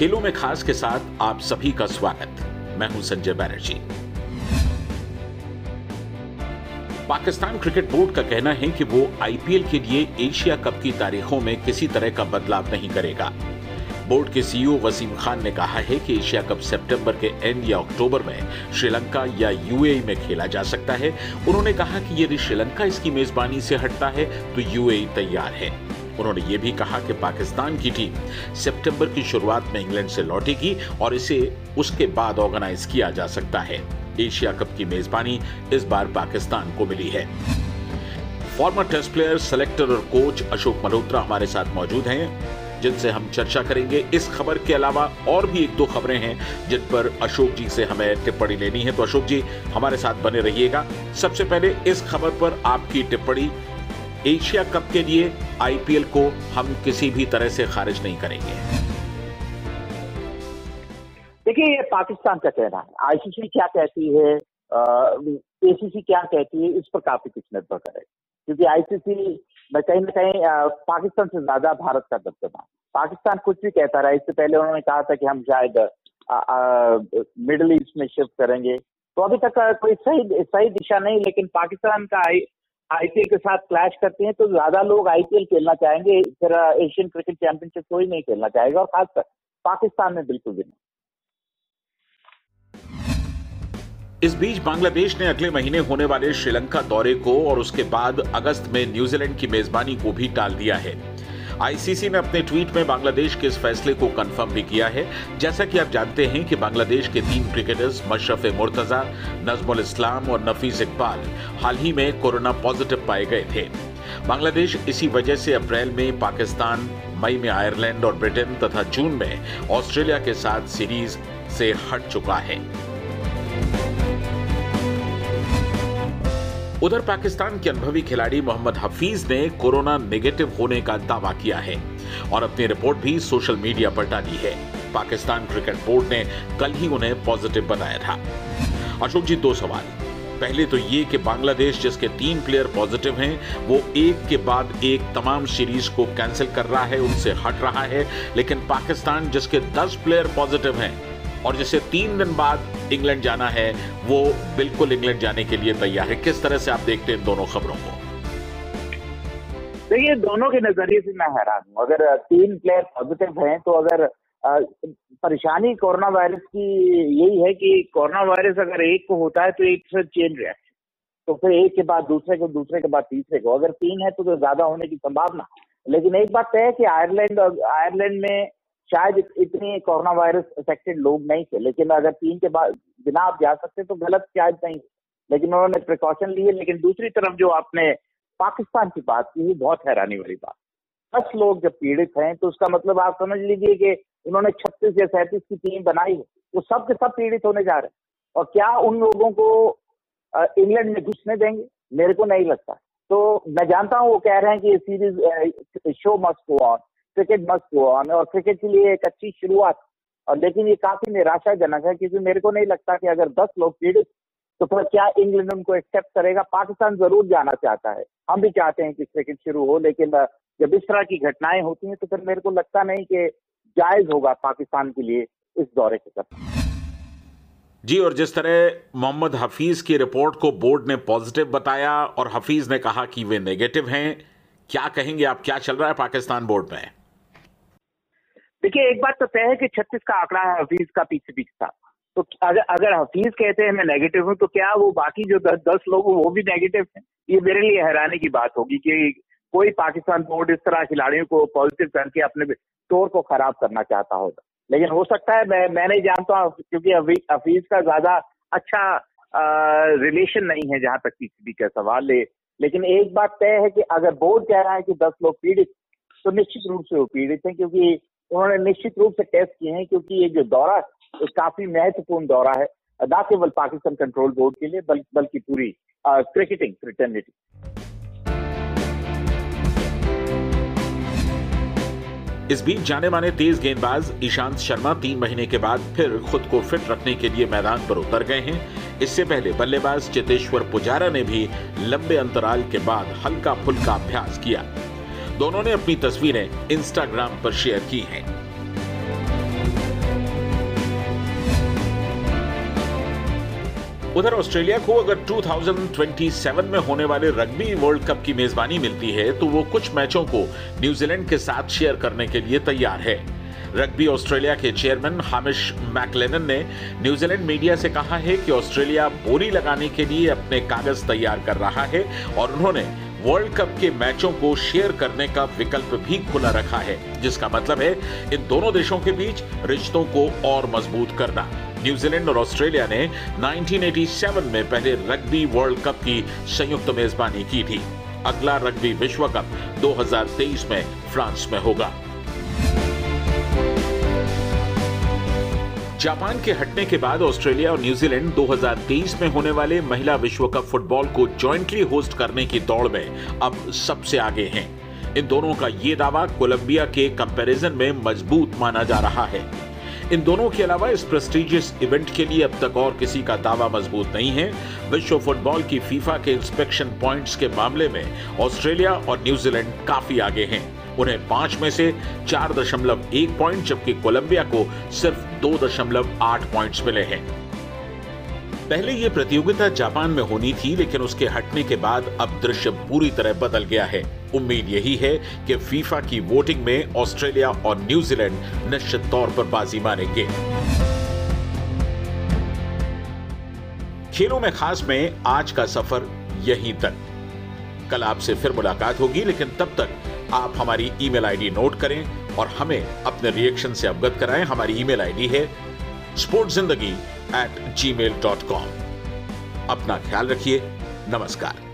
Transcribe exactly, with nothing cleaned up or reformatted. खेलों में खास के साथ आप सभी का स्वागत। मैं हूं संजय बैनर्जी। पाकिस्तान क्रिकेट बोर्ड का कहना है कि वो आईपीएल के लिए एशिया कप की तारीखों में किसी तरह का बदलाव नहीं करेगा। बोर्ड के सीईओ वसीम खान ने कहा है कि एशिया कप सितंबर के एंड या अक्टूबर में श्रीलंका या यूएई में खेला जा सकता है। उन्होंने कहा कि यदि श्रीलंका इसकी मेजबानी से हटता है तो यूएई तैयार है। उन्होंने ये भी कहा कि पाकिस्तान की टीम सितंबर की शुरुआत में इंग्लैंड से लौटेगी और इसे उसके बाद ऑर्गेनाइज किया जा सकता है। एशिया कप की मेजबानी इस बार पाकिस्तान को मिली है। फॉर्मर टेस्ट प्लेयर, सेलेक्टर और कोच अशोक मल्होत्रा हमारे साथ मौजूद हैं, जिनसे हम चर्चा करेंगे। इस खबर के अलावा और भी एक दो खबरें हैं जिन पर अशोक जी से हमें टिप्पणी लेनी है, तो अशोक जी हमारे साथ बने रहिएगा। सबसे पहले इस खबर पर आपकी टिप्पणी। एशिया कप के लिए आईपीएल को हम किसी भी तरह से खारिज नहीं करेंगे। देखिए, ये पाकिस्तान का कहना है, आईसीसी क्या कहती है, एसीसी क्या कहती है, इस पर काफी कुछ निर्भर करेगा, क्योंकि आईसीसी मैं कहीं ना कहीं पाकिस्तान से ज्यादा भारत का दबदबा। पाकिस्तान कुछ भी कहता रहा। इससे पहले उन्होंने कहा था कि हम शायद मिडिल ईस्ट में शिफ्ट करेंगे, तो अभी तक कोई सही सही दिशा नहीं। लेकिन पाकिस्तान का आईपीएल के साथ क्लैश करते हैं तो ज्यादा लोग आईपीएल खेलना चाहेंगे, फिर एशियन क्रिकेट चैंपियनशिप कोई नहीं खेलना चाहेगा, और खासकर पाकिस्तान में बिल्कुल भी नहीं। इस बीच बांग्लादेश ने अगले महीने होने वाले श्रीलंका दौरे को और उसके बाद अगस्त में न्यूजीलैंड की मेजबानी को भी टाल दिया है। आईसीसी ने अपने ट्वीट में बांग्लादेश के इस फैसले को कंफर्म भी किया है। जैसा कि आप जानते हैं कि बांग्लादेश के तीन क्रिकेटर्स मशरफे मुर्तजा, नज़मुल इस्लाम और नफीज इकबाल हाल ही में कोरोना पॉजिटिव पाए गए थे। बांग्लादेश इसी वजह से अप्रैल में पाकिस्तान, मई में आयरलैंड और ब्रिटेन तथा जून में ऑस्ट्रेलिया के साथ सीरीज से हट चुका है। उधर पाकिस्तान के अनुभवी खिलाड़ी मोहम्मद हफीज ने कोरोना नेगेटिव होने का दावा किया है और अपनी रिपोर्ट भी सोशल मीडिया पर डाली है। पाकिस्तान क्रिकेट बोर्ड ने कल ही उन्हें पॉजिटिव बताया था। अशोक जी, दो सवाल। पहले तो ये कि बांग्लादेश, जिसके तीन प्लेयर पॉजिटिव हैं, वो एक के बाद एक तमाम सीरीज को कैंसिल कर रहा है, उनसे हट रहा है, लेकिन पाकिस्तान, जिसके दस प्लेयर पॉजिटिव हैं और जिसे तीन दिन बाद इंग्लैंड जाना है, वो बिल्कुल इंग्लैंड जाने के लिए तैयार है। किस तरह से आप देखते हैं दोनों खबरों को? देखिए, दोनों के नजरिए से मैं हैरान हूँ। अगर तीन प्लेयर पॉजिटिव हैं तो अगर परेशानी कोरोना वायरस की यही है कि कोरोना वायरस अगर एक को होता है तो एक से चेन रिएक्शन, तो फिर एक के बाद दूसरे को, दूसरे के बाद तीसरे को। अगर तीन है तो, तो ज्यादा होने की संभावना। लेकिन एक बात तय है कि आयरलैंड आयरलैंड में शायद इतने कोरोना वायरस अफेक्टेड लोग नहीं थे, लेकिन अगर तीन के बाद बिना आप जा सकते तो गलत शायद नहीं, लेकिन उन्होंने प्रिकॉशन लिए। लेकिन दूसरी तरफ जो आपने पाकिस्तान की बात की, बहुत हैरानी वाली बात, दस लोग जब पीड़ित हैं तो उसका मतलब आप समझ लीजिए कि उन्होंने छत्तीस या सैंतीस की टीम बनाई है, वो सब के सब पीड़ित होने जा रहे हैं। और क्या उन लोगों को इंग्लैंड में घुसने देंगे? मेरे को नहीं लगता। तो मैं जानता हूँ वो कह रहे हैं कि series show must go on, cricket must go on, और क्रिकेट के लिए एक अच्छी शुरुआत, और लेकिन ये काफी निराशाजनक है, क्योंकि मेरे को नहीं लगता कि अगर दस लोग पीड़ित तो फिर क्या इंग्लैंड उनको एक्सेप्ट करेगा। पाकिस्तान जरूर जाना चाहता है, हम भी चाहते हैं कि क्रिकेट शुरू हो, लेकिन जब इस तरह की घटनाएं होती हैं तो फिर मेरे को लगता नहीं कि जायज होगा पाकिस्तान के लिए इस दौरे के सफर जी। और जिस तरह मोहम्मद हफीज की रिपोर्ट को बोर्ड ने पॉजिटिव बताया और हफीज ने कहा कि वे नेगेटिव हैं, क्या कहेंगे आप, क्या चल रहा है पाकिस्तान बोर्ड में? देखिए, एक बात तो तय है कि छत्तीस का आंकड़ा है, हफीज का पीछे पीछे था, तो अगर अगर हफीज कहते हैं मैं नेगेटिव हूं, तो क्या वो बाकी जो दस, दस लोग वो भी नेगेटिव हैं? ये मेरे लिए हैरानी की बात होगी कि कोई पाकिस्तान बोर्ड इस तरह खिलाड़ियों को पॉजिटिव करके अपने स्टोर को खराब करना चाहता होगा। लेकिन हो सकता है, मैं मैं नहीं जानता, क्योंकि हफीज का ज्यादा अच्छा रिलेशन नहीं है, जहां तक पीसीबी का सवाल है। लेकिन एक बात तय है कि अगर बोर्ड कह रहा है कि दस लोग पीड़ित, तो निश्चित रूप से वो पीड़ित हैं, क्योंकि उन्होंने निश्चित रूप से टेस्ट किए हैं। क्योंकि ये जो दौरा है काफी महत्वपूर्ण दौरा है, न केवल पाकिस्तान कंट्रोल बोर्ड के लिए बल्कि बल्कि पूरी आ, क्रिकेटिंग फ्रेटर्निटी। इस बीच जाने माने तेज गेंदबाज ईशांत शर्मा तीन महीने के बाद फिर खुद को फिट रखने के लिए मैदान पर उतर गए हैं। इससे पहले बल्लेबाज चेतेश्वर पुजारा ने भी लंबे अंतराल के बाद हल्का फुल्का अभ्यास किया। दोनों ने अपनी तस्वीरें इंस्टाग्राम पर शेयर की हैं। उधर ऑस्ट्रेलिया को अगर दो हज़ार सत्ताईस में होने वाले रग्बी वर्ल्ड कप की मेजबानी मिलती है तो वो कुछ मैचों को न्यूजीलैंड के साथ शेयर करने के लिए तैयार है। रग्बी ऑस्ट्रेलिया के चेयरमैन हामिश मैकलेनन ने न्यूजीलैंड मीडिया से कहा है कि ऑस्ट्रेलिया बोली लगाने के लिए अपने कागज तैयार कर रहा है और उन्होंने वर्ल्ड कप के मैचों को शेयर करने का विकल्प भी खुला रखा है, जिसका मतलब है इन दोनों देशों के बीच रिश्तों को और मजबूत करना। न्यूजीलैंड और ऑस्ट्रेलिया ने उन्नीस सौ सत्तासी में पहले रग्बी वर्ल्ड कप की संयुक्त मेजबानी की थी। अगला रग्बी विश्व कप दो हज़ार तेईस में फ्रांस में होगा। जापान के हटने के बाद ऑस्ट्रेलिया और न्यूजीलैंड दो हज़ार तेईस में होने वाले महिला विश्व कप फुटबॉल को जॉइंटली होस्ट करने की दौड़ में अब सबसे आगे हैं। इन दोनों का ये दावा कोलंबिया के कंपैरिजन में मजबूत माना जा रहा है। इन दोनों के अलावा इस प्रेस्टीजियस इवेंट के लिए अब तक और किसी का दावा मजबूत नहीं है। विश्व फुटबॉल की फीफा के इंस्पेक्शन पॉइंट्स के मामले में ऑस्ट्रेलिया और न्यूजीलैंड काफी आगे हैं। उन्हें पांच में से चार दशमलव एक पॉइंट जबकि कोलंबिया को सिर्फ दो दशमलव आठ पॉइंट्स मिले हैं। पहले ये प्रतियोगिता जापान में होनी थी, लेकिन उसके हटने के बाद अब दृश्य पूरी तरह बदल गया है। उम्मीद यही है कि फीफा की वोटिंग में ऑस्ट्रेलिया और न्यूजीलैंड निश्चित तौर पर बाजी मारेंगे। खेलों में खास में आज का सफर यहीं तक। कल आपसे फिर मुलाकात होगी, लेकिन तब तक आप हमारी ईमेल आईडी नोट करें और हमें अपने रिएक्शन से अवगत कराएं। हमारी ईमेल आईडी है स्पोर्ट्स जिंदगी at Gmail dot com. अपना ख्याल रखिए। नमस्कार।